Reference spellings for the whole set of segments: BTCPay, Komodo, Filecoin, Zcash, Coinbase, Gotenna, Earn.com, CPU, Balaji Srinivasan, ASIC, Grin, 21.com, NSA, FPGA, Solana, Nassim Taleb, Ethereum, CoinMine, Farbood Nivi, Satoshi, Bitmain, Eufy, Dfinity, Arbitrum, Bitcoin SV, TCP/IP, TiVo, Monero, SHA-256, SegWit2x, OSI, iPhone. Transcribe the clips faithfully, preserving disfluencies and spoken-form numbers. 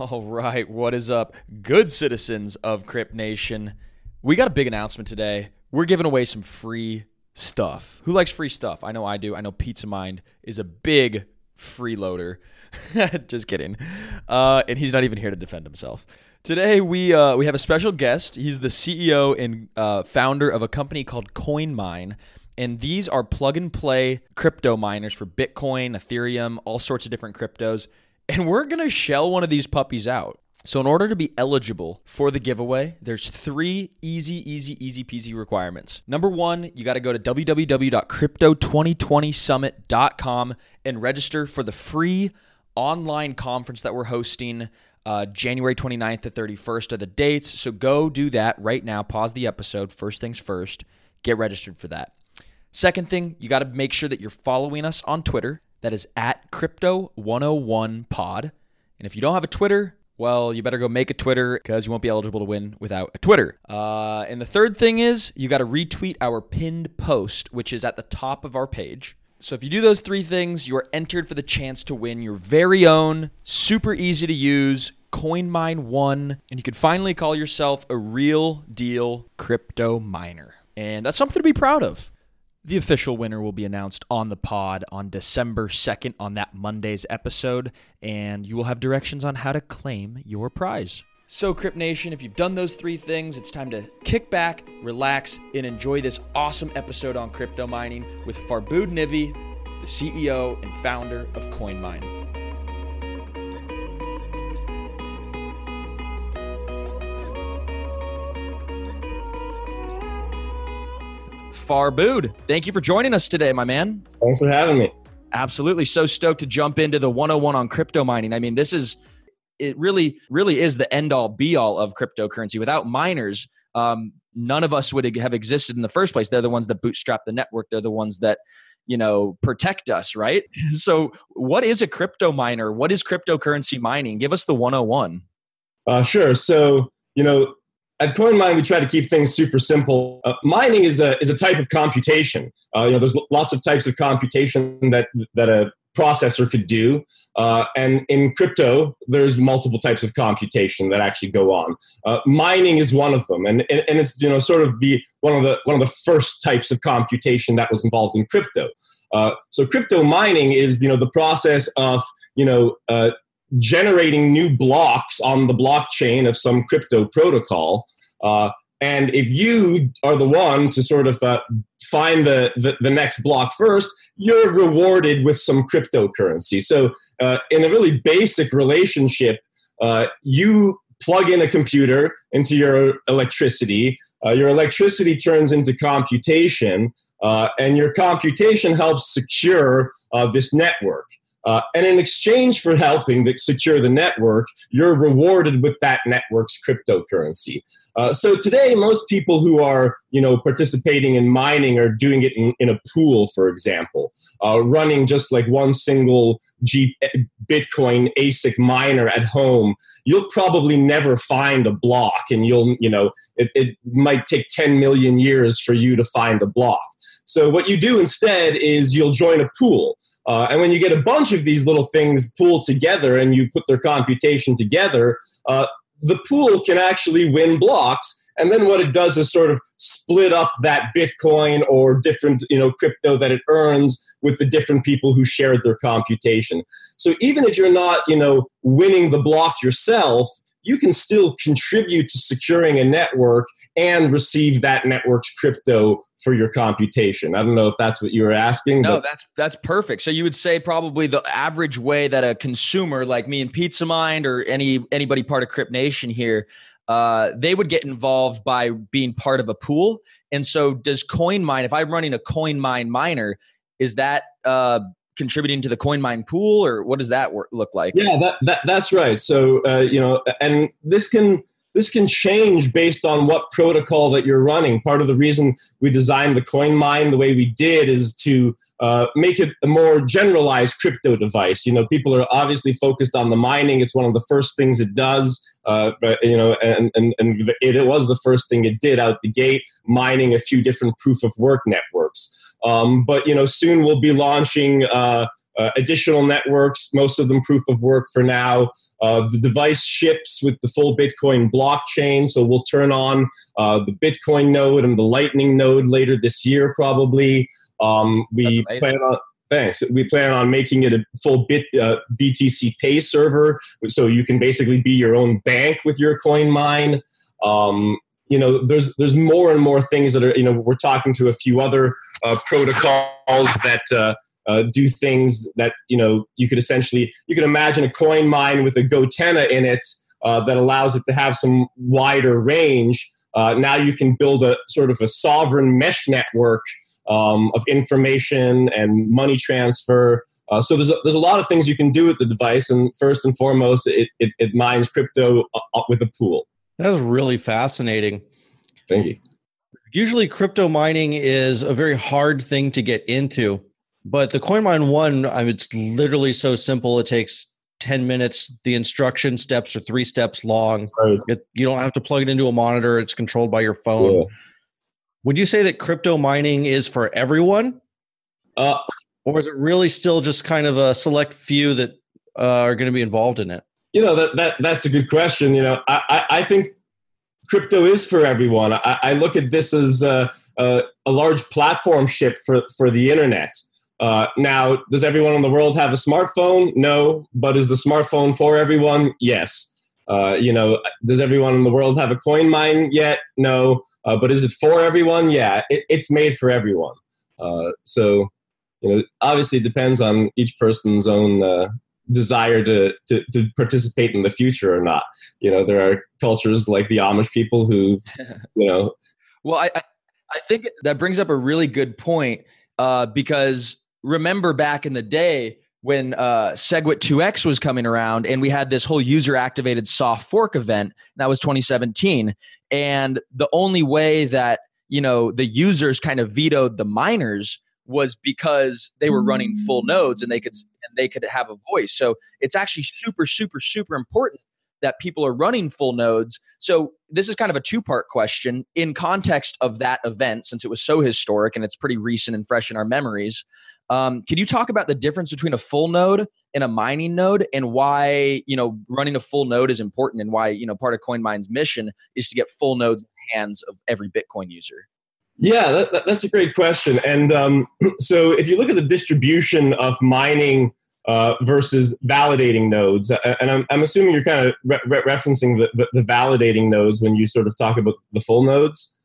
All right, what is up, good citizens of Crypt Nation? We got a big announcement today. We're giving away some free stuff. Who likes free stuff? I know I do. I know Pizza Mind is a big freeloader. Just kidding. Uh, and he's not even here to defend himself. Today, we uh, we have a special guest. He's the C E O and uh, founder of a company called CoinMine. And these are plug-and-play crypto miners for Bitcoin, Ethereum, all sorts of different cryptos. And we're going to shell one of these puppies out. So in order to be eligible for the giveaway, there's three easy, easy, easy peasy requirements. Number one, you got to go to w w w dot crypto twenty twenty summit dot com and register for the free online conference that we're hosting uh, January twenty-ninth to thirty-first are the dates. So go do that right now. Pause the episode. First things first, get registered for that. Second thing, you got to make sure that you're following us on Twitter. That is at Crypto one oh one Pod. And if you don't have a Twitter, well, you better go make a Twitter because you won't be eligible to win without a Twitter. Uh, and the third thing is you got to retweet our pinned post, which is at the top of our page. So if you do those three things, you are entered for the chance to win your very own, super easy to use CoinMine One. And you could finally call yourself a real deal crypto miner. And that's something to be proud of. The official winner will be announced on the pod on December second on that Monday's episode, and you will have directions on how to claim your prize. So Crypt Nation, if you've done those three things, it's time to kick back, relax, and enjoy this awesome episode on crypto mining with Farbood Nivi, the C E O and founder of CoinMine. Farbood, thank you for joining us today, my man. Thanks for having me. Absolutely. So stoked to jump into the one oh one on crypto mining. I mean, this is, it really, really is the end all be all of cryptocurrency. Without miners, um, none of us would have existed in the first place. They're the ones that bootstrap the network. They're the ones that, you know, protect us, right? So what is a crypto miner? What is cryptocurrency mining? Give us the one oh one. Uh, sure. So, you know, at CoinMine, we try to keep things super simple. Uh, mining is a is a type of computation. Uh, you know, there's l- lots of types of computation that that a processor could do, uh, and in crypto, there's multiple types of computation that actually go on. Uh, mining is one of them, and, and and it's you know sort of the one of the one of the first types of computation that was involved in crypto. Uh, so crypto mining is you know the process of you know. Uh, generating new blocks on the blockchain of some crypto protocol. Uh, and if you are the one to sort of uh, find the, the, the next block first, you're rewarded with some cryptocurrency. So uh, in a really basic relationship, uh, you plug in a computer into your electricity. Uh, your electricity turns into computation, uh, and your computation helps secure uh, this network. Uh, and in exchange for helping to secure the network, you're rewarded with that network's cryptocurrency. Uh, so today, most people who are, you know, participating in mining are doing it in, in a pool, for example, uh, running just like one single G- Bitcoin A S I C miner at home. You'll probably never find a block, and you'll, you know, it, it might take ten million years for you to find a block. So what you do instead is you'll join a pool. Uh, and when you get a bunch of these little things pooled together and you put their computation together, uh, the pool can actually win blocks. And then what it does is sort of split up that Bitcoin or different, you know, crypto that it earns with the different people who shared their computation. So even if you're not, you know, winning the block yourself, you can still contribute to securing a network and receive that network's crypto for your computation. I don't know if that's what you were asking. No, but that's that's perfect. So you would say probably the average way that a consumer like me and Pizza Mind or any anybody part of Crypt Nation here, uh, they would get involved by being part of a pool. And so does CoinMine, if I'm running a CoinMine miner, is that uh, – contributing to the CoinMine pool, or what does that work, look like? Yeah, that, that that's right. So uh, you know, and this can this can change based on what protocol that you're running. Part of the reason we designed the CoinMine the way we did is to uh, make it a more generalized crypto device. You know, people are obviously focused on the mining. It's one of the first things it does. Uh, you know, and and, and it, it was the first thing it did out the gate, mining a few different proof of work networks. Um, but, you know, soon we'll be launching uh, uh, additional networks, most of them proof of work for now. Uh, the device ships with the full Bitcoin blockchain, so we'll turn on uh, the Bitcoin node and the Lightning node later this year, probably. Um, we plan on thanks. We plan on making it a full bit uh, B T C Pay server, so you can basically be your own bank with your CoinMine. Um, you know, there's there's more and more things that are. You know, we're talking to a few other uh, protocols that. Uh, Uh, do things that, you know, you could essentially, you could imagine a coin mine with a Gotenna in it uh, that allows it to have some wider range. Uh, now you can build a sort of a sovereign mesh network um, of information and money transfer. Uh, so there's a, there's a lot of things you can do with the device. And first and foremost, it, it, it mines crypto with a pool. That was really fascinating. Thank you. Usually crypto mining is a very hard thing to get into. But the CoinMine one, I mean, it's literally so simple. It takes ten minutes. The instruction steps are three steps long. Right. It, you don't have to plug it into a monitor. It's controlled by your phone. Yeah. Would you say that crypto mining is for everyone? Uh, or is it really still just kind of a select few that uh, are going to be involved in it? You know, that, that that's a good question. You know, I, I, I think crypto is for everyone. I, I look at this as a, a, a large platform shift for, for the internet. Uh, now, does everyone in the world have a smartphone? No. But is the smartphone for everyone? Yes. Uh, you know, does everyone in the world have a coin mine yet? No. Uh, but is it for everyone? Yeah, it, it's made for everyone. Uh, so, you know, obviously it depends on each person's own uh, desire to, to, to participate in the future or not. You know, there are cultures like the Amish people who, you know. Well, I, I think that brings up a really good point uh, because remember back in the day when uh, SegWit two X was coming around and we had this whole user-activated soft fork event. That was twenty seventeen. And the only way that, you know, the users kind of vetoed the miners was because they were running full nodes and they could and they could have a voice. So it's actually super, super, super important that people are running full nodes. So this is kind of a two-part question. In context of that event, since it was so historic and it's pretty recent and fresh in our memories, um, can you talk about the difference between a full node and a mining node and why, you know, running a full node is important and why, you know, part of CoinMine's mission is to get full nodes in the hands of every Bitcoin user? Yeah, that, that, that's a great question. And um, so if you look at the distribution of mining Uh, versus validating nodes. And I'm, I'm assuming you're kind of re- re- referencing the, the, the validating nodes when you sort of talk about the full nodes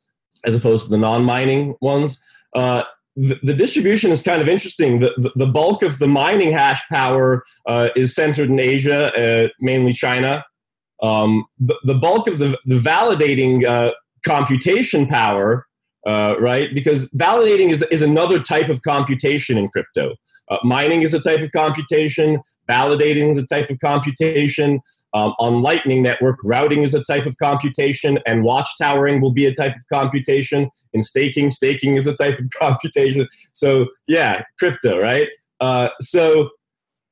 as opposed to the non-mining ones. Uh, the, the distribution is kind of interesting. The, the, the bulk of the mining hash power uh, is centered in Asia, uh, mainly China. Um, the, the bulk of the, the validating uh, computation power, Uh, right? Because validating is, is another type of computation in crypto. Uh, mining is a type of computation. Validating is a type of computation. Um, on Lightning Network, routing is a type of computation, and watchtowering will be a type of computation. In staking, staking is a type of computation. So yeah, crypto, right? Uh, so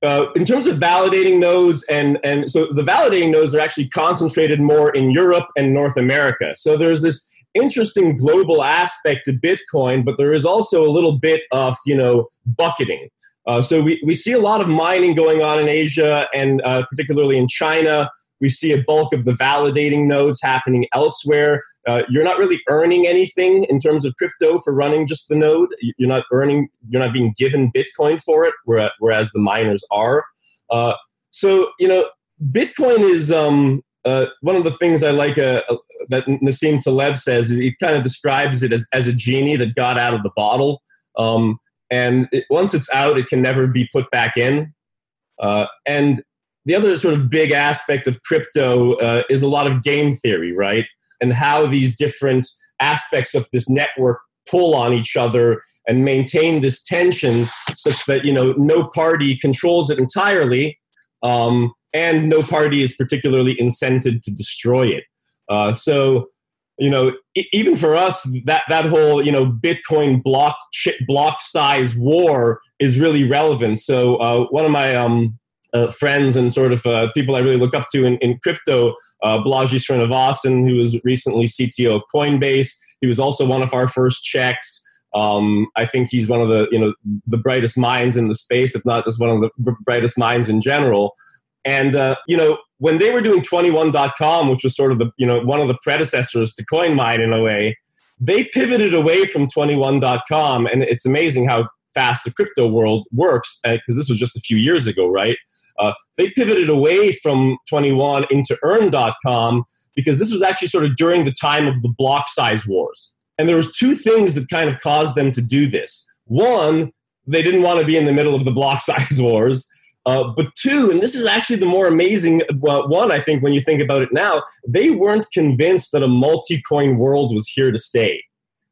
uh, in terms of validating nodes, and, and so the validating nodes are actually concentrated more in Europe and North America. So there's this interesting global aspect to Bitcoin, but there is also a little bit of, you know, bucketing. Uh, so we, we see a lot of mining going on in Asia and uh, particularly in China. We see a bulk of the validating nodes happening elsewhere. Uh, you're not really earning anything in terms of crypto for running just the node. You're not earning, you're not being given Bitcoin for it, whereas the miners are. Uh, so, you know, Bitcoin is um, uh, one of the things I like uh, that Nassim Taleb says is he kind of describes it as, as a genie that got out of the bottle. Um, and it, once it's out, it can never be put back in. Uh, and the other sort of big aspect of crypto uh, is a lot of game theory, right? And how these different aspects of this network pull on each other and maintain this tension such that, you know, no party controls it entirely, um, and no party is particularly incented to destroy it. Uh, so, you know, e- even for us, that, that whole, you know, Bitcoin block ch- block size war is really relevant. So uh, one of my um, uh, friends and sort of uh, people I really look up to in, in crypto, uh, Balaji Srinivasan, who was recently C T O of Coinbase, he was also one of our first checks. Um, I think he's one of the, you know, the brightest minds in the space, if not just one of the brightest minds in general. And, uh, you know, when they were doing twenty-one dot com, which was sort of the, you know, one of the predecessors to CoinMine in a way, they pivoted away from twenty-one dot com. And it's amazing how fast the crypto world works, because this was just a few years ago, right? Uh, they pivoted away from twenty-one into Earn dot com, because this was actually sort of during the time of the block size wars. And there was two things that kind of caused them to do this. One, they didn't want to be in the middle of the block size wars. Uh, but two, and this is actually the more amazing one, I think, when you think about it now, they weren't convinced that a multi-coin world was here to stay.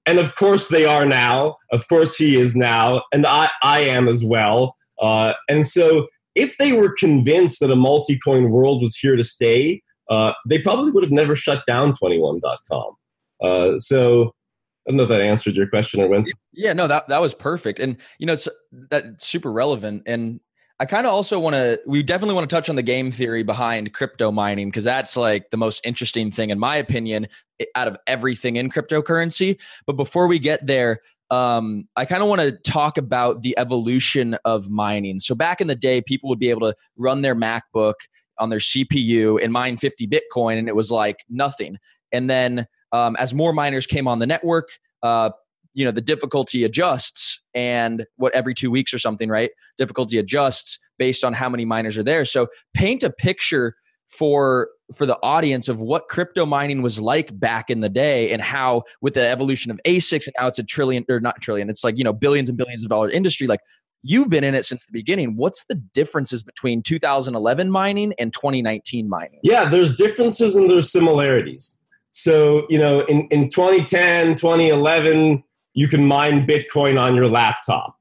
And of course they are now. Of course he is now. And I, I am as well. Uh, and so if they were convinced that a multi-coin world was here to stay, uh, they probably would have never shut down twenty-one dot com. Uh, so... I don't know if that answered your question or went. Yeah, no, that, that was perfect. And, you know, it's that's super relevant. And I kind of also want to, we definitely want to touch on the game theory behind crypto mining, because that's like the most interesting thing, in my opinion, out of everything in cryptocurrency. But before we get there, um, I kind of want to talk about the evolution of mining. So back in the day, people would be able to run their MacBook on their C P U and mine fifty Bitcoin, and it was like nothing. And then Um, as more miners came on the network, uh, you know, the difficulty adjusts, and what, every two weeks or something, right? Difficulty adjusts based on how many miners are there. So paint a picture for for the audience of what crypto mining was like back in the day, and how with the evolution of A SICs, and now it's a trillion, or not trillion, it's like, you know, billions and billions of dollar industry. Like, you've been in it since the beginning. What's the differences between two thousand eleven mining and twenty nineteen mining? Yeah, there's differences and there's similarities. So, you know, in, in twenty ten, twenty eleven, you can mine Bitcoin on your laptop,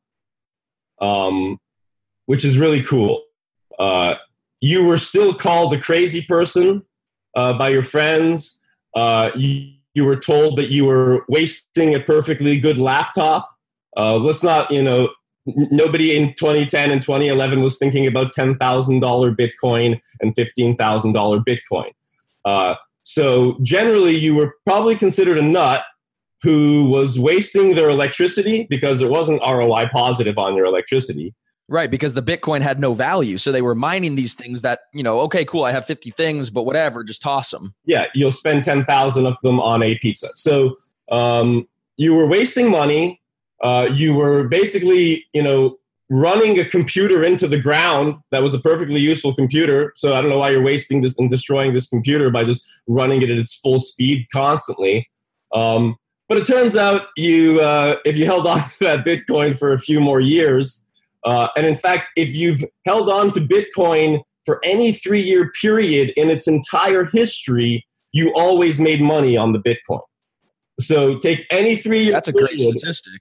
um, which is really cool. Uh, you were still called a crazy person uh, by your friends. Uh, you, you were told that you were wasting a perfectly good laptop. Uh, let's not, you know, nobody in twenty ten and twenty eleven was thinking about ten thousand dollars Bitcoin and fifteen thousand dollars Bitcoin. Uh, So generally, you were probably considered a nut who was wasting their electricity because it wasn't R O I positive on your electricity. Right, because the Bitcoin had no value. So they were mining these things that, you know, okay, cool, I have fifty things, but whatever, just toss them. Yeah, you'll spend ten thousand of them on a pizza. So um, you were wasting money. Uh, you were basically, you know, running a computer into the ground that was a perfectly useful computer. So I don't know why you're wasting this and destroying this computer by just running it at its full speed constantly. Um, but it turns out you, uh, if you held on to that Bitcoin for a few more years, uh, and in fact, if you've held on to Bitcoin for any three-year period in its entire history, you always made money on the Bitcoin. So take any three-year That's a period. Great statistic.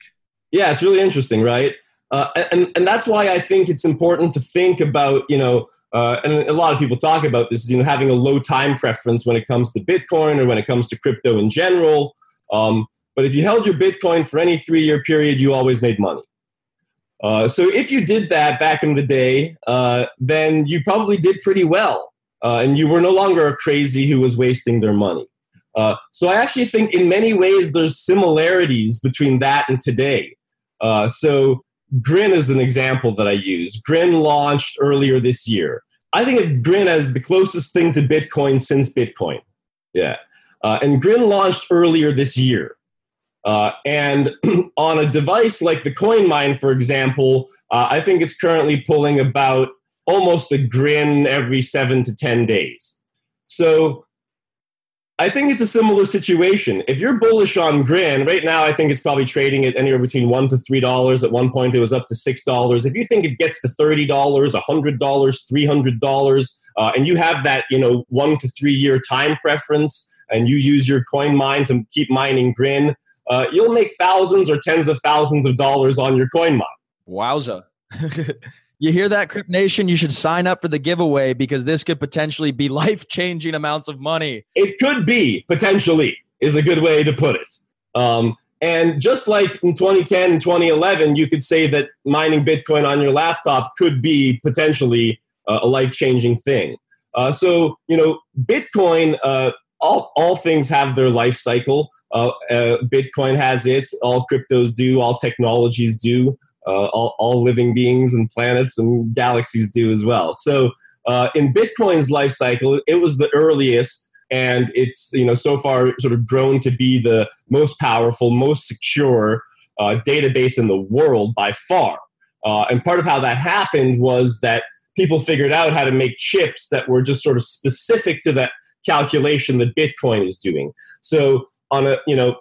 Yeah, it's really interesting, right? Uh, and, and that's why I think it's important to think about, you know, uh, and a lot of people talk about this, you know, having a low time preference when it comes to Bitcoin or when it comes to crypto in general. Um, but if you held your Bitcoin for any three-year period, you always made money. Uh, so if you did that back in the day, uh, then you probably did pretty well. Uh, and you were no longer a crazy who was wasting their money. Uh, so I actually think in many ways there's similarities between that and today. Uh, so... Grin is an example that I use. Grin launched earlier this year. I think of Grin as the closest thing to Bitcoin since Bitcoin. Yeah. Uh, and Grin launched earlier this year. Uh, and on a device like the CoinMine, for example, uh, I think it's currently pulling about almost a Grin every seven to ten days. So I think it's a similar situation. If you're bullish on Grin, right now I think it's probably trading at anywhere between one dollar to three dollars. At one point it was up to six dollars. If you think it gets to thirty dollars, one hundred dollars, three hundred dollars, uh, and you have that, you know, one to three year time preference, and you use your CoinMine to keep mining Grin, uh, you'll make thousands or tens of thousands of dollars on your CoinMine. Wowza. You hear that, Crypt Nation? You should sign up for the giveaway, because this could potentially be life-changing amounts of money. It could be, potentially, is a good way to put it. Um, and just like in twenty ten and twenty eleven, you could say that mining Bitcoin on your laptop could be potentially uh, a life-changing thing. Uh, so, you know, Bitcoin, uh, all, all things have their life cycle. Uh, uh, Bitcoin has its, all cryptos do, all technologies do, uh, all, all living beings and planets and galaxies do as well. So uh, in Bitcoin's life cycle, it was the earliest, and it's, you know, so far sort of grown to be the most powerful, most secure uh, database in the world by far. Uh, and part of how that happened was that people figured out how to make chips that were just sort of specific to that calculation that Bitcoin is doing. So on a, you know,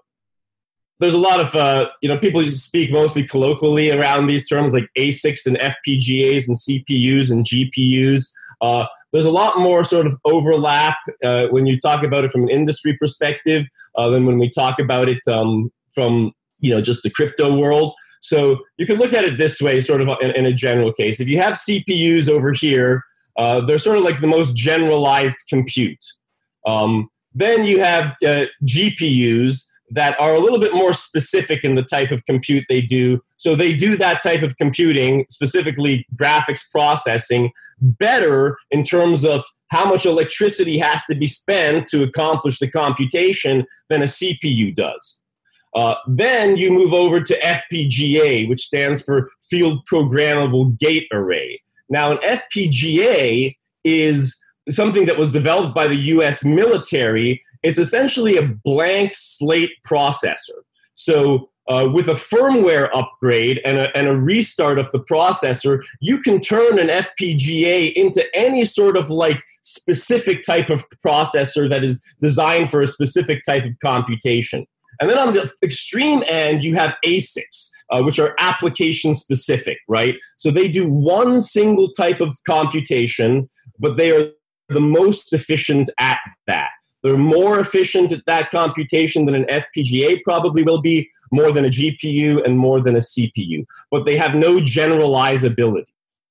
there's a lot of, uh, you know, people speak mostly colloquially around these terms like A SICs and F P G As and C P Us and G P Us. Uh, there's a lot more sort of overlap uh, when you talk about it from an industry perspective uh, than when we talk about it um, from, you know, just the crypto world. So you can look at it this way, sort of in, in a general case. If you have C P Us over here, uh, they're sort of like the most generalized compute. Um, then you have uh, G P Us that are a little bit more specific in the type of compute they do. So they do that type of computing, specifically graphics processing, better in terms of how much electricity has to be spent to accomplish the computation than a C P U does. Uh, then you move over to F P G A, which stands for Field Programmable Gate Array. Now, an F P G A is something that was developed by the U S military. It's essentially a blank slate processor. So uh, with a firmware upgrade and a, and a restart of the processor, you can turn an F P G A into any sort of like specific type of processor that is designed for a specific type of computation. And then on the extreme end, you have A SICs, uh, which are application-specific, right? So they do one single type of computation, but they are the most efficient at that. They're more efficient at that computation than an F P G A probably will be, more than a G P U and more than a C P U. But they have no generalizability.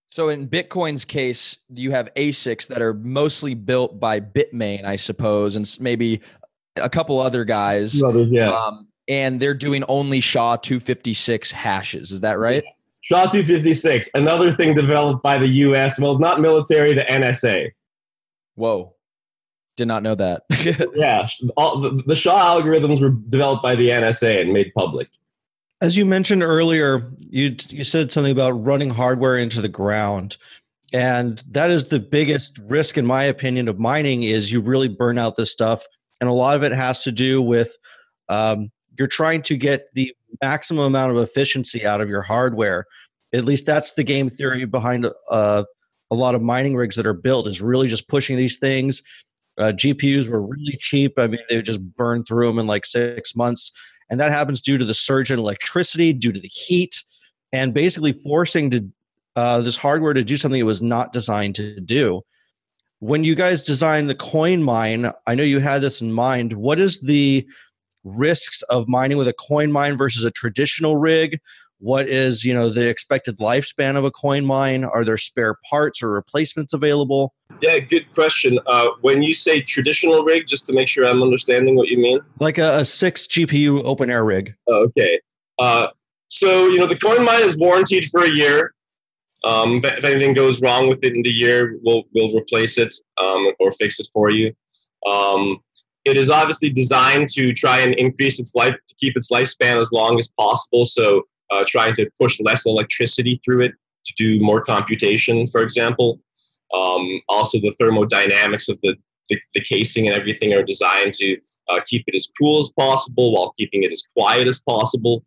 So in Bitcoin's case, you have A SICs that are mostly built by Bitmain, I suppose, and maybe a couple other guys, Brothers, yeah. um, and they're doing only S H A two fifty-six hashes. Is that right? Yeah. S H A two fifty-six, another thing developed by the U S, well, not military, the N S A. Whoa. Did not know that. Yeah. All, the, the S H A algorithms were developed by the N S A and made public. As you mentioned earlier, you you said something about running hardware into the ground. And that is the biggest risk, in my opinion, of mining is you really burn out this stuff. And a lot of it has to do with um, you're trying to get the maximum amount of efficiency out of your hardware. At least that's the game theory behind uh, a lot of mining rigs that are built, is really just pushing these things. Uh, G P Us were really cheap. I mean, they would just burn through them in like six months. And that happens due to the surge in electricity, due to the heat, and basically forcing to, uh, this hardware to do something it was not designed to do. When you guys designed the CoinMine, I know you had this in mind. What is the risks of mining with a CoinMine versus a traditional rig? What is, you know, the expected lifespan of a CoinMine? Are there spare parts or replacements available? Yeah, good question. Uh, when you say traditional rig, just to make sure I'm understanding what you mean. Like a, a six G P U open air rig. Oh, okay. Uh, so, you know, the CoinMine is warranted for a year. Um, if anything goes wrong with it in the year, we'll we'll replace it um, or fix it for you. Um, it is obviously designed to try and increase its life, to keep its lifespan as long as possible. So uh, trying to push less electricity through it to do more computation, for example. Um, also, the thermodynamics of the, the, the casing and everything are designed to uh, keep it as cool as possible while keeping it as quiet as possible.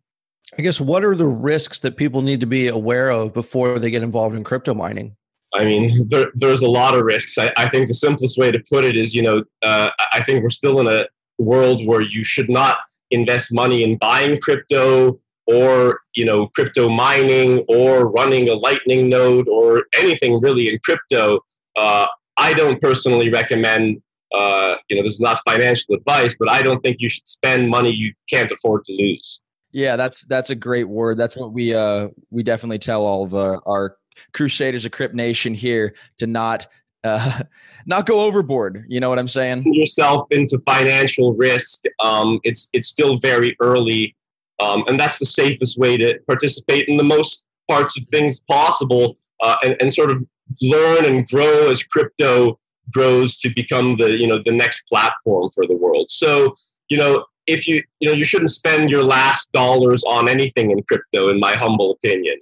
I guess, what are the risks that people need to be aware of before they get involved in crypto mining? I mean, there, there's a lot of risks. I, I think the simplest way to put it is, you know, uh, I think we're still in a world where you should not invest money in buying crypto or, you know, crypto mining or running a Lightning node or anything really in crypto. Uh, I don't personally recommend, uh, you know, this is not financial advice, but I don't think you should spend money you can't afford to lose. Yeah, that's that's a great word. That's what we uh we definitely tell all of uh, our Crusaders of Crypt Nation here to not uh, not go overboard. You know what I'm saying? Yourself into financial risk. Um, it's it's still very early, um, and that's the safest way to participate in the most parts of things possible, uh, and and sort of learn and grow as crypto grows to become the, you know, the next platform for the world. So, you know, if you, you know, you shouldn't spend your last dollars on anything in crypto, in my humble opinion.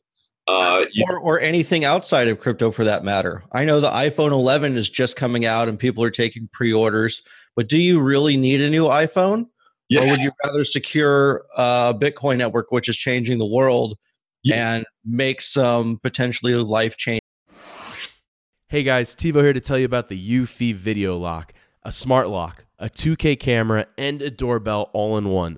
Uh, you- or, or anything outside of crypto for that matter. I know the iPhone eleven is just coming out and people are taking pre-orders, but do you really need a new iPhone? Yeah. Or would you rather secure a Bitcoin network, which is changing the world, yeah, and make some potentially life change? Hey guys, TiVo here to tell you about the Eufy Video Lock, a smart lock, a two K camera, and a doorbell all in one.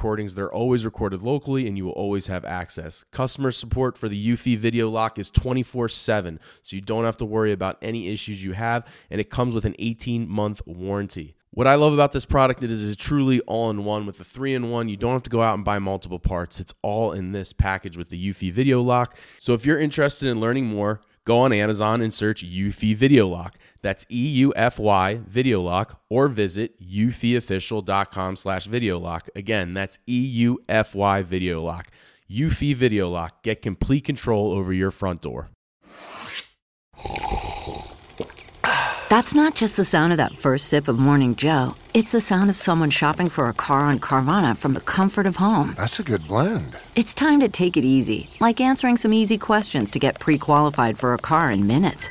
Recordings, they're always recorded locally and you will always have access. Customer support for the Eufy Video Lock is twenty-four seven, so you don't have to worry about any issues you have, and it comes with an eighteen month warranty. What I love about this product is it's truly all-in-one. With the three in one, you don't have to go out and buy multiple parts. It's all in this package with the Eufy Video Lock. So if you're interested in learning more, go on Amazon and search Eufy Video Lock. That's E U F Y Video Lock, or visit eufyofficial.com slash Video Lock. Again, that's E U F Y Video Lock. Eufy Video Lock. Get complete control over your front door. That's not just the sound of that first sip of Morning Joe. It's the sound of someone shopping for a car on Carvana from the comfort of home. That's a good blend. It's time to take it easy, like answering some easy questions to get pre-qualified for a car in minutes.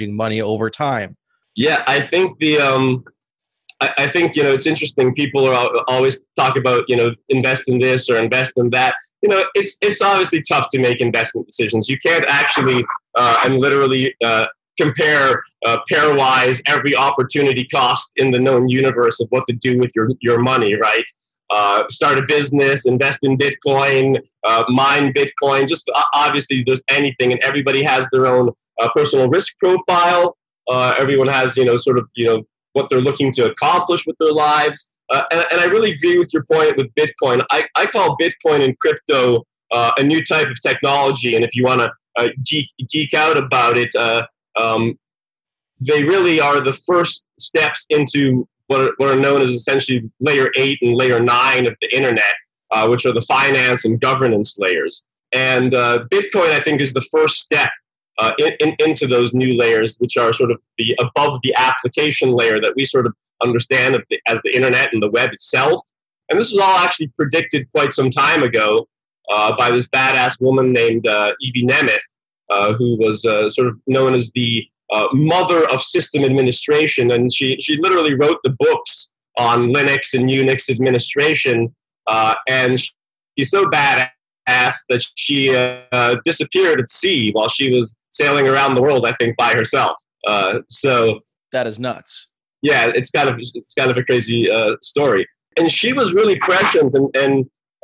Money over time. Yeah, I think the um, I, I think you know it's interesting. People are always talk about you know invest in this or invest in that. You know, it's it's obviously tough to make investment decisions. You can't actually uh, and literally uh, compare uh, pairwise every opportunity cost in the known universe of what to do with your your money, right? Uh, start a business, invest in Bitcoin, uh, mine Bitcoin, just uh, obviously there's anything, and everybody has their own uh, personal risk profile. Uh, everyone has, you know, sort of, you know, what they're looking to accomplish with their lives. Uh, and, and I really agree with your point with Bitcoin. I, I call Bitcoin and crypto uh, a new type of technology. And if you want to uh, geek, geek out about it, uh, um, they really are the first steps into What are, what are known as essentially layer eight and layer nine of the internet, uh, which are the finance and governance layers. And uh, Bitcoin, I think, is the first step uh, in, in, into those new layers, which are sort of the above the application layer that we sort of understand as the internet and the web itself. And this is all actually predicted quite some time ago uh, by this badass woman named uh, Evie Nemeth, uh, who was uh, sort of known as the Uh, mother of system administration, and she she literally wrote the books on Linux and Unix administration. Uh, and she's so badass that she uh, uh, disappeared at sea while she was sailing around the world, I think, by herself. Uh, so that is nuts. Yeah, it's kind of it's kind of a crazy uh, story. And she was really prescient, and and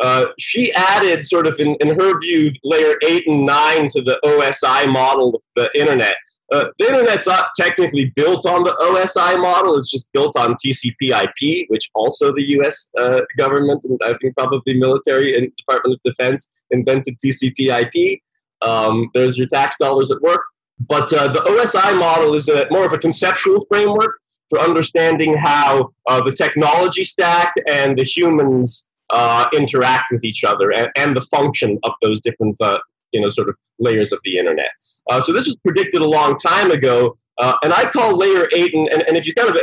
uh, she added sort of in in her view layer eight and nine to the O S I model of the internet. Uh, the internet's not technically built on the O S I model. It's just built on T C P I P, which also the U S uh, government and I think probably military and Department of Defense invented T C P I P. Um, there's your tax dollars at work. But uh, the O S I model is a, more of a conceptual framework for understanding how uh, the technology stack and the humans uh, interact with each other and, and the function of those different uh, you know, sort of layers of the internet. Uh, so this was predicted a long time ago, uh, and I call layer eight, and, and, and if you kind of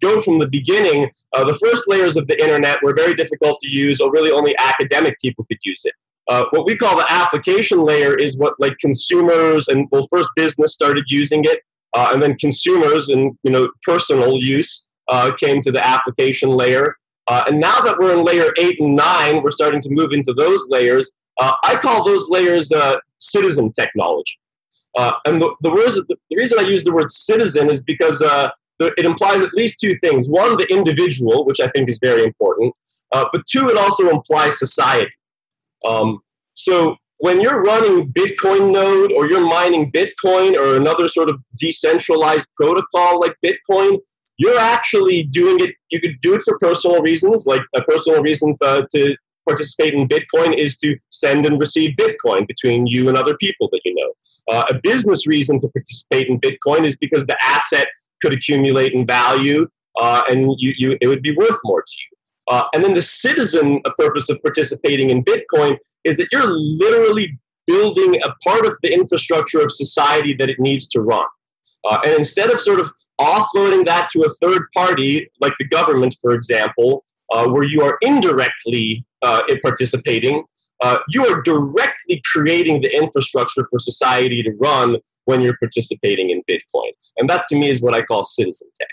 go from the beginning, uh, the first layers of the internet were very difficult to use, or really only academic people could use it. Uh, what we call the application layer is what like consumers and well first business started using it, uh, and then consumers and you know personal use uh, came to the application layer. Uh, and now that we're in layer eight and nine, we're starting to move into those layers. Uh, I call those layers uh, citizen technology. Uh, and the the, words, the the reason I use the word citizen is because uh, the, it implies at least two things: one, the individual, which I think is very important, uh, but two, it also implies society. Um, so when you're running Bitcoin node or you're mining Bitcoin or another sort of decentralized protocol like Bitcoin, you're actually doing it. You could do it for personal reasons. Like a personal reason for, to participate in Bitcoin is to send and receive Bitcoin between you and other people that you know. Uh, a business reason to participate in Bitcoin is because the asset could accumulate in value uh, and you, you, it would be worth more to you. Uh, and then the citizen purpose of participating in Bitcoin is that you're literally building a part of the infrastructure of society that it needs to run. Uh, and instead of sort of offloading that to a third party, like the government, for example, uh, where you are indirectly uh, participating, uh, you are directly creating the infrastructure for society to run when you're participating in Bitcoin. And that, to me, is what I call citizen tech.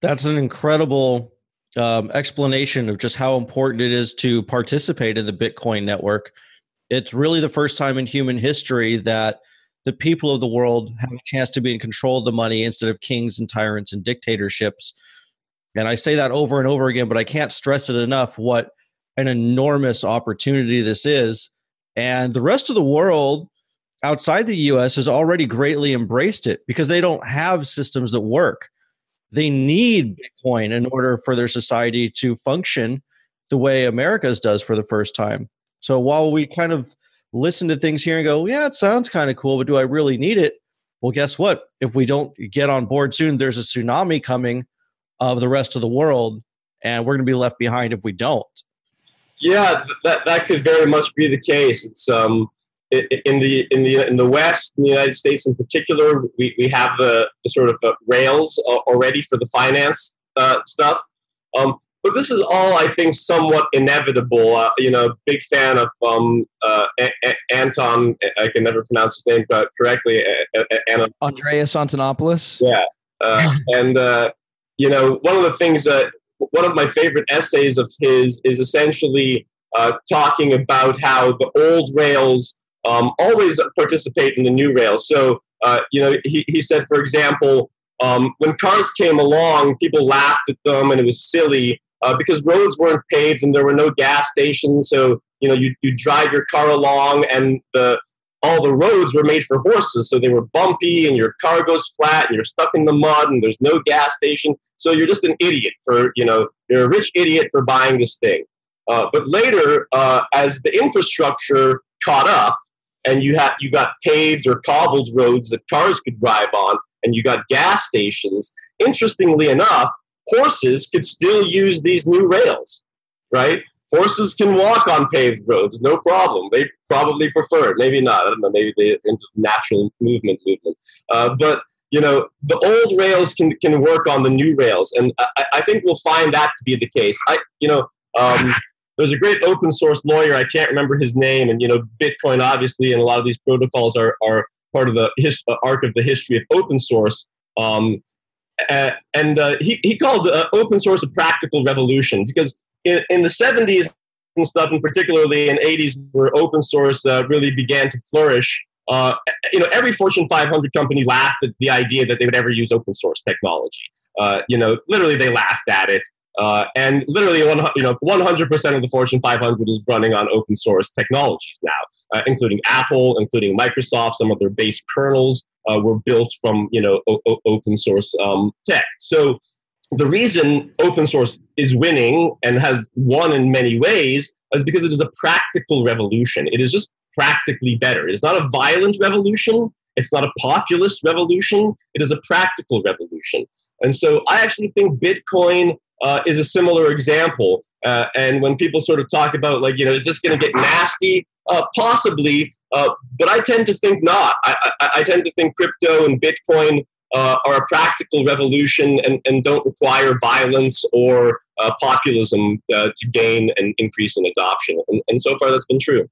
That's an incredible Um, explanation of just how important it is to participate in the Bitcoin network. It's really the first time in human history that the people of the world have a chance to be in control of the money instead of kings and tyrants and dictatorships. And I say that over and over again, but I can't stress it enough what an enormous opportunity this is. And the rest of the world outside the U S has already greatly embraced it because they don't have systems that work. They need Bitcoin in order for their society to function the way America's does for the first time. So while we kind of listen to things here and go, yeah, it sounds kind of cool, but do I really need it? Well, guess what? If we don't get on board soon, there's a tsunami coming of the rest of the world, and we're going to be left behind if we don't. Yeah, that that could very much be the case. It's um in the in the in the West, in the United States in particular, we, we have the, the sort of uh, rails already for the finance uh, stuff. Um, but this is all, I think, somewhat inevitable. Uh, you know, big fan of um, uh, a- a- Anton. I can never pronounce his name but correctly. A- a- Anna- Andreas Antonopoulos. Yeah, uh, and uh, you know, one of the things that one of my favorite essays of his is essentially uh, talking about how the old rails Um, always participate in the new rails. So, uh, you know, he, he said, for example, um, when cars came along, people laughed at them and it was silly uh, because roads weren't paved and there were no gas stations. So, you know, you you drive your car along and the all the roads were made for horses. So they were bumpy and your car goes flat and you're stuck in the mud and there's no gas station. So you're just an idiot for, you know, you're a rich idiot for buying this thing. Uh, but later, uh, as the infrastructure caught up, and you had you got paved or cobbled roads that cars could drive on, and you got gas stations. Interestingly enough, horses could still use these new rails, right? Horses can walk on paved roads, no problem. They probably prefer it. Maybe not. I don't know. Maybe they're into the natural movement movement. Uh, but you know, the old rails can can work on the new rails, and I, I think we'll find that to be the case. I you know. Um, There's a great open source lawyer. I can't remember his name. And, you know, Bitcoin, obviously, and a lot of these protocols are, are part of the his, uh, arc of the history of open source. Um, uh, and uh, he, he called uh, open source a practical revolution because in, in the seventies and stuff, and particularly in eighties, where open source uh, really began to flourish, uh, you know, every Fortune five hundred company laughed at the idea that they would ever use open source technology. Uh, you know, literally, they laughed at it. Uh, and literally, one, you know, one hundred percent of the Fortune five hundred is running on open source technologies now, uh, including Apple, including Microsoft. Some of their base kernels uh, were built from, you know, o- o- open source um, tech. So the reason open source is winning and has won in many ways is because it is a practical revolution. It is just practically better. It's not a violent revolution. It's not a populist revolution. It is a practical revolution. And so I actually think Bitcoin uh, is a similar example. Uh, and when people sort of talk about, like, you know, is this going to get nasty? Uh, possibly. Uh, but I tend to think not. I, I, I tend to think crypto and Bitcoin uh, are a practical revolution and, and don't require violence or uh, populism uh, to gain an increase in adoption. And, and so far, that's been true.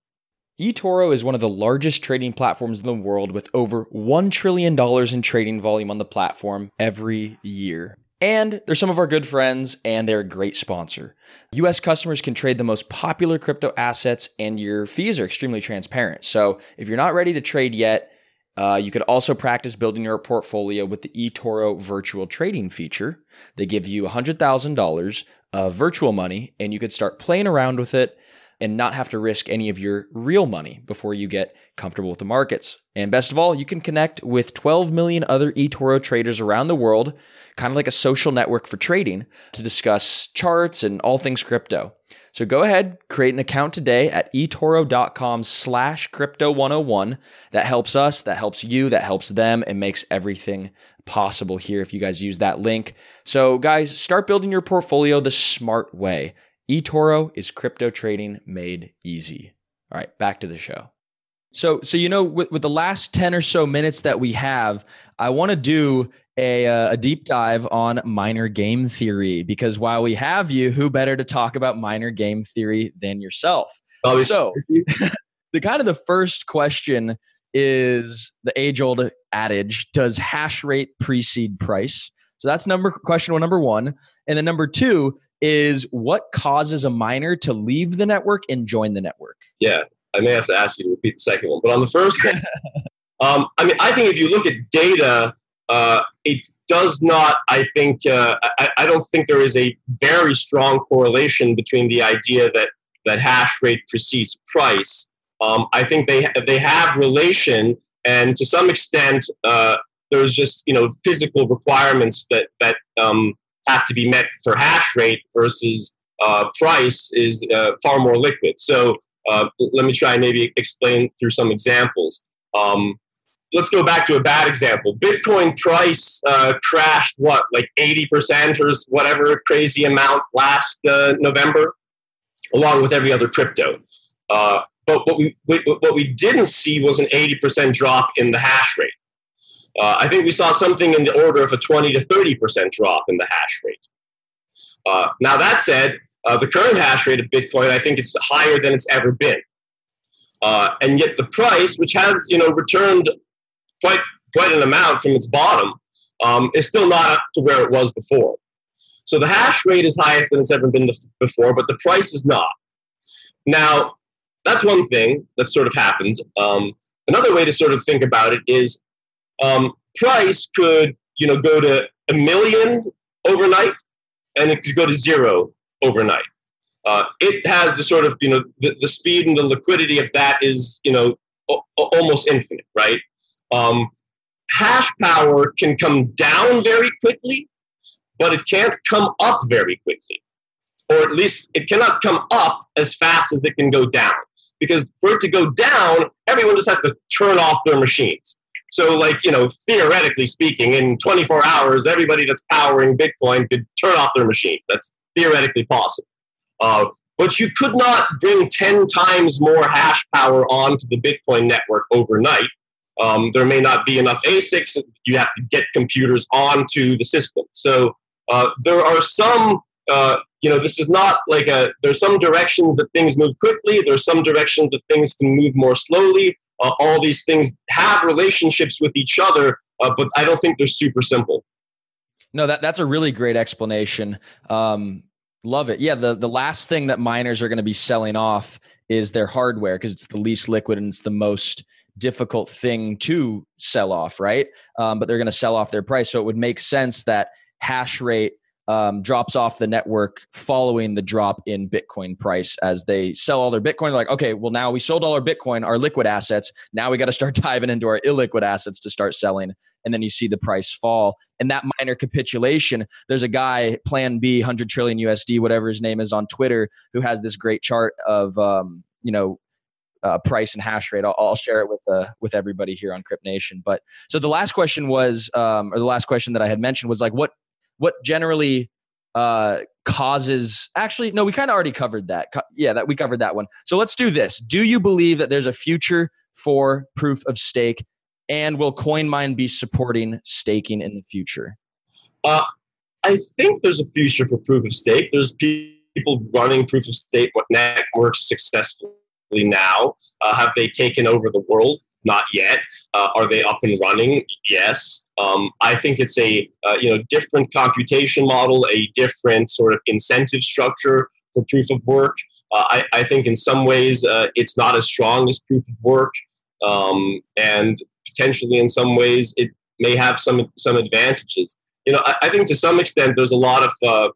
eToro is one of the largest trading platforms in the world, with over one trillion dollars in trading volume on the platform every year. And they're some of our good friends, and they're a great sponsor. U S customers can trade the most popular crypto assets, and your fees are extremely transparent. So if you're not ready to trade yet, uh, you could also practice building your portfolio with the eToro virtual trading feature. They give you one hundred thousand dollars of virtual money, and you could start playing around with it and not have to risk any of your real money before you get comfortable with the markets. And best of all, you can connect with twelve million other eToro traders around the world, kind of like a social network for trading, to discuss charts and all things crypto. So go ahead, create an account today at etoro dot com slash crypto one oh one. That helps us, that helps you, that helps them, and makes everything possible here if you guys use that link. So guys, start building your portfolio the smart way. eToro is crypto trading made easy. All right, back to the show. So, so you know, with, with the last ten or so minutes that we have, I want to do a, a deep dive on minor game theory, because while we have you, who better to talk about minor game theory than yourself? Probably. So the kind of the first question is the age-old adage, does hash rate precede price? So that's number question one, number one. And then number two is, what causes a miner to leave the network and join the network? Yeah, I may have to ask you to repeat the second one. But on the first one, um, I mean, I think if you look at data, uh, it does not, I think, uh, I, I don't think there is a very strong correlation between the idea that, that hash rate precedes price. Um, I think they, they have relation, and to some extent, uh, there's just, you know, physical requirements that that um, have to be met for hash rate versus uh, price is uh, far more liquid. So uh, let me try and maybe explain through some examples. Um, let's go back to a bad example. Bitcoin price uh, crashed, what, like eighty percent or whatever crazy amount last uh, November, along with every other crypto. Uh, but what we, we what we didn't see was an eighty percent drop in the hash rate. Uh, I think we saw something in the order of a twenty to thirty percent drop in the hash rate. Uh, now, that said, uh, the current hash rate of Bitcoin, I think it's higher than it's ever been. Uh, and yet the price, which has, you know, returned quite quite an amount from its bottom, um, is still not up to where it was before. So the hash rate is highest than it's ever been before, but the price is not. Now, that's one thing that's sort of happened. Um, another way to sort of think about it is, Um, price could, you know, go to a million overnight, and it could go to zero overnight. Uh, it has the sort of, you know, the, the speed and the liquidity of that is, you know, o- almost infinite, right? Um, hash power can come down very quickly, but it can't come up very quickly, or at least it cannot come up as fast as it can go down. Because for it to go down, everyone just has to turn off their machines. So, like, you know, theoretically speaking, in twenty-four hours, everybody that's powering Bitcoin could turn off their machine. That's theoretically possible. Uh, but you could not bring ten times more hash power onto the Bitcoin network overnight. Um, there may not be enough A SICs. You have to get computers onto the system. So uh, there are some, uh, you know, this is not like a, there's some directions that things move quickly. There's some directions that things can move more slowly. Uh, all these things have relationships with each other, uh, but I don't think they're super simple. No, that that's a really great explanation. Um, love it. Yeah, the, the last thing that miners are going to be selling off is their hardware, because it's the least liquid and it's the most difficult thing to sell off, right? Um, but they're going to sell off their price. So it would make sense that hash rate Um, drops off the network following the drop in Bitcoin price. As they sell all their Bitcoin, they're like, okay, well, now we sold all our Bitcoin, our liquid assets. Now we got to start diving into our illiquid assets to start selling. And then you see the price fall. And that minor capitulation, there's a guy, Plan B, one hundred trillion U S D, whatever his name is, on Twitter, who has this great chart of, um, you know, uh, price and hash rate. I'll, I'll share it with uh, with everybody here on Crypt Nation. But so the last question was, um, or the last question that I had mentioned was like, what what generally uh, causes? Actually, no, we kind of already covered that. Co- yeah, that we covered that one. So let's do this. Do you believe that there's a future for proof of stake, and will CoinMine be supporting staking in the future? Uh, I think there's a future for proof of stake. There's people running proof of stake networks successfully now. Uh, have they taken over the world? Not yet. Uh, are they up and running? Yes. Um, I think it's a uh, you know different computation model, a different sort of incentive structure for proof of work. Uh, I, I think in some ways uh, it's not as strong as proof of work, um, and potentially in some ways it may have some some advantages. You know, I, I think to some extent there's a lot of uh,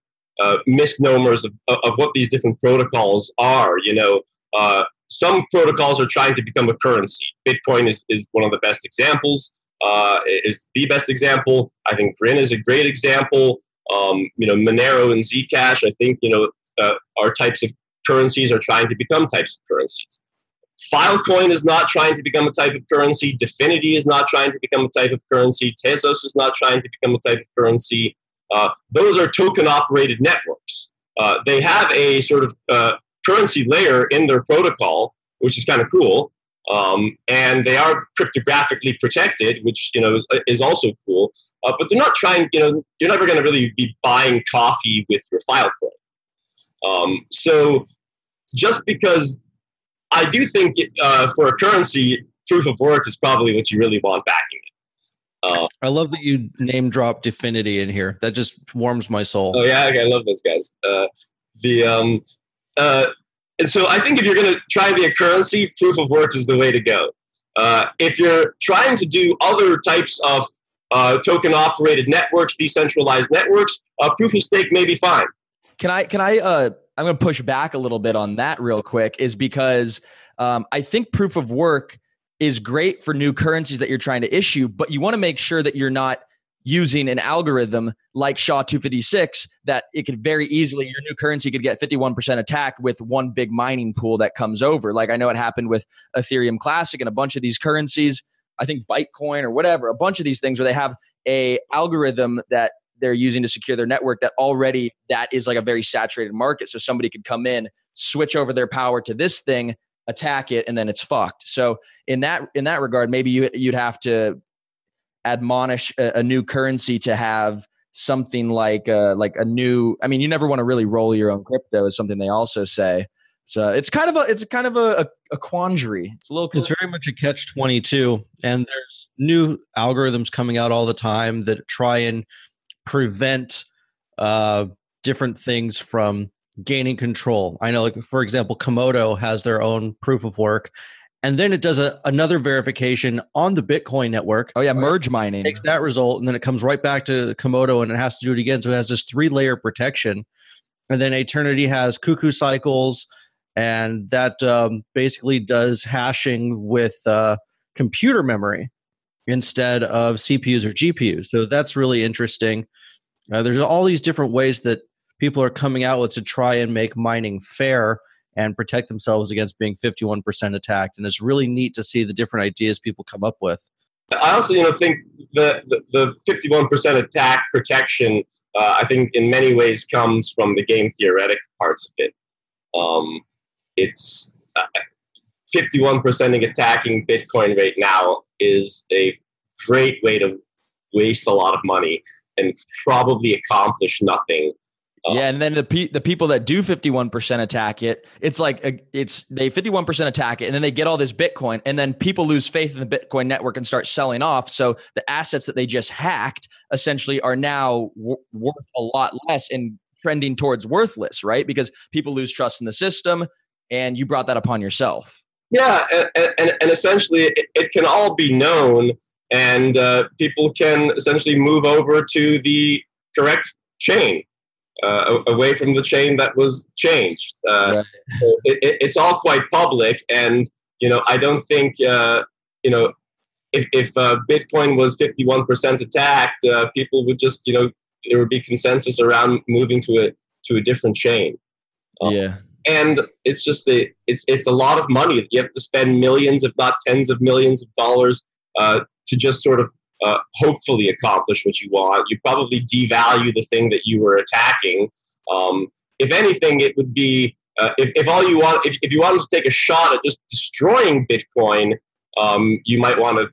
uh, misnomers of, of what these different protocols are. You know, uh, some protocols are trying to become a currency. Bitcoin is, is one of the best examples. Uh, is the best example. I think Grin is a great example. Um, you know, Monero and Zcash, I think, you know, uh, are types of currencies are trying to become types of currencies. Filecoin is not trying to become a type of currency. Dfinity is not trying to become a type of currency. Tezos is not trying to become a type of currency. Uh, those are token-operated networks. Uh, they have a sort of uh, currency layer in their protocol, which is kind of cool, um, and they are cryptographically protected, which you know is, is also cool. Uh, but they're not trying. You know, you're never going to really be buying coffee with your Filecoin. Um, so, just because. I do think uh, for a currency, proof of work is probably what you really want backing it. Uh, I love that you name drop Dfinity in here. That just warms my soul. Oh yeah, okay, I love those guys. Uh, the um, uh, and so I think if you're going to try and be a currency, proof of work is the way to go. Uh, if you're trying to do other types of uh, token-operated networks, decentralized networks, uh, proof of stake may be fine. Can I? Can I? Uh... I'm going to push back a little bit on that real quick is because um, I think proof of work is great for new currencies that you're trying to issue, but you want to make sure that you're not using an algorithm like S H A two fifty-six that it could very easily, your new currency could get fifty-one percent attacked with one big mining pool that comes over. Like I know it happened with Ethereum Classic and a bunch of these currencies, I think Bitcoin or whatever, a bunch of these things where they have a algorithm that they're using to secure their network that already that is like a very saturated market. So somebody could come in, switch over their power to this thing, attack it, and then it's fucked. So in that, in that regard, maybe you, you'd have to admonish a, a new currency to have something like a, like a new, I mean, you never want to really roll your own crypto is something they also say. So it's kind of a, it's kind of a, a, a quandary. It's a little, it's very much a catch twenty-two, and there's new algorithms coming out all the time that try and prevent uh, different things from gaining control. I know, like for example, Komodo has their own proof of work, and then it does a, another verification on the Bitcoin network. Oh yeah, merge mining. It takes that result, and then it comes right back to Komodo, and it has to do it again. So it has this three-layer protection, and then Eternity has cuckoo cycles, and that um, basically does hashing with uh, computer memory instead of C P Us or G P Us. So that's really interesting. Uh, there's all these different ways that people are coming out with to try and make mining fair and protect themselves against being fifty-one percent attacked. And it's really neat to see the different ideas people come up with. I also, you know, think the, the, the fifty-one percent attack protection, uh, I think in many ways comes from the game theoretic parts of it. Um, it's uh, fifty-one percent attacking Bitcoin right now is a great way to waste a lot of money and probably accomplish nothing. Um, yeah, and then the pe- the people that do fifty-one percent attack it, it's like a, it's they fifty-one percent attack it, and then they get all this Bitcoin, and then people lose faith in the Bitcoin network and start selling off. So the assets that they just hacked essentially are now w- worth a lot less and trending towards worthless, right? Because people lose trust in the system, and you brought that upon yourself. Yeah, and, and, and essentially it, it can all be known, and uh, people can essentially move over to the correct chain, uh, away from the chain that was changed. Uh, yeah. so it, it, it's all quite public, and you know I don't think uh, you know if, if uh, Bitcoin was fifty-one percent attacked, uh, people would just you know there would be consensus around moving to a to a different chain. Um, yeah. And it's just the it's it's a lot of money. You have to spend millions, if not tens of millions of dollars, uh, to just sort of uh, hopefully accomplish what you want. You probably devalue the thing that you were attacking. Um, if anything, it would be uh, if if all you want if if you wanted to take a shot at just destroying Bitcoin, um, you might want to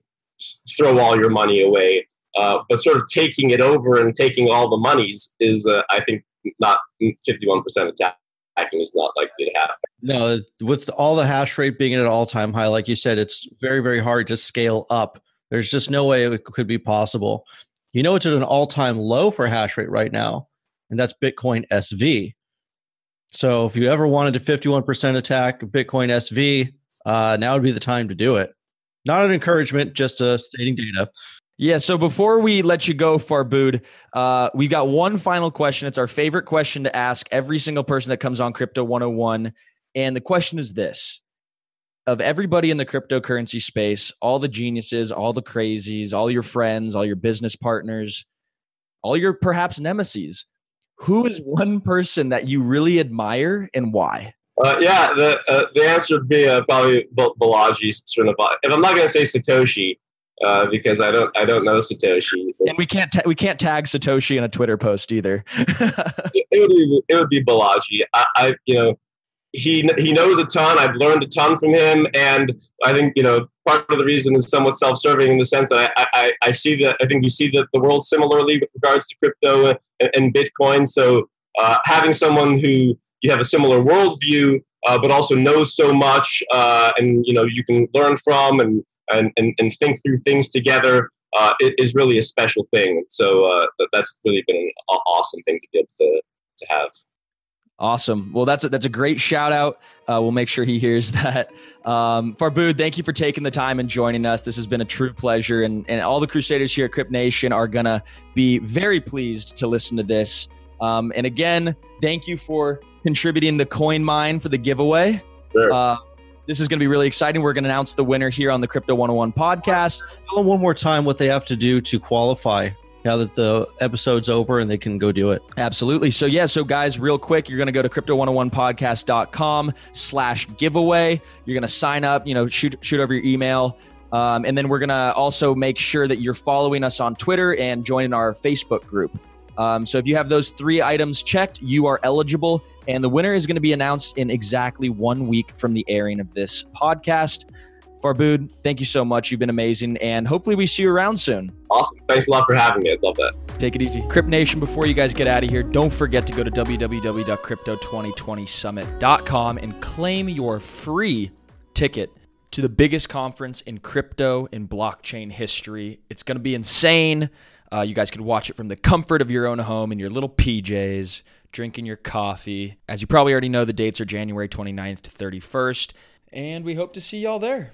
throw all your money away. Uh, but sort of taking it over and taking all the monies is, uh, I think, not fifty-one percent attack. Hacking is not likely to happen. No, with all the hash rate being at an all-time high, like you said, it's very, very hard to scale up. There's just no way it could be possible. You know, it's at an all-time low for hash rate right now, and that's Bitcoin S V. So if you ever wanted to fifty-one percent attack Bitcoin S V, uh, now would be the time to do it. Not an encouragement, just uh, stating data. Yeah. So before we let you go, Farbood, uh, we've got one final question. It's our favorite question to ask every single person that comes on Crypto one oh one. And the question is this: of everybody in the cryptocurrency space, all the geniuses, all the crazies, all your friends, all your business partners, all your perhaps nemeses, who is one person that you really admire and why? Uh, yeah, the uh, the answer would be uh, probably Balaji Srinivasan. If I'm not going to say Satoshi, Uh, because I don't, I don't know Satoshi, and we can't, ta- we can't tag Satoshi in a Twitter post either. it, it would be, it would be Balaji. I, I, you know, he he knows a ton. I've learned a ton from him, and I think you know part of the reason is somewhat self-serving in the sense that I, I, I see that I think we see the, the world similarly with regards to crypto and, and Bitcoin. So uh, having someone who you have a similar worldview, uh, but also knows so much, uh, and you know you can learn from and. And, and and think through things together uh, is really a special thing. So uh, that's really been an awesome thing to be able to, to have. Awesome. Well, that's a, that's a great shout out. Uh, we'll make sure he hears that. Um, Farbood, thank you for taking the time and joining us. This has been a true pleasure. And, and all the Crusaders here at Crypt Nation are going to be very pleased to listen to this. Um, and again, thank you for contributing the CoinMine for the giveaway. Sure. Uh, This is going to be really exciting. We're going to announce the winner here on the Crypto one oh one podcast. Tell them one more time what they have to do to qualify now that the episode's over and they can go do it. Absolutely. So yeah, so guys, real quick, you're going to go to crypto one oh one podcast dot com slash giveaway. You're going to sign up, you know, shoot, shoot over your email. Um, and then we're going to also make sure that you're following us on Twitter and joining our Facebook group. Um, so if you have those three items checked, you are eligible, and the winner is going to be announced in exactly one week from the airing of this podcast. Farbood, thank you so much. You've been amazing, and hopefully we see you around soon. Awesome. Thanks a lot for having me. I love that. Take it easy. Crypt Nation, before you guys get out of here, don't forget to go to w w w dot crypto twenty twenty summit dot com and claim your free ticket to the biggest conference in crypto and blockchain history. It's going to be insane. Uh, you guys could watch it from the comfort of your own home in your little P Js, drinking your coffee. As you probably already know, the dates are January twenty-ninth to thirty-first, and we hope to see y'all there.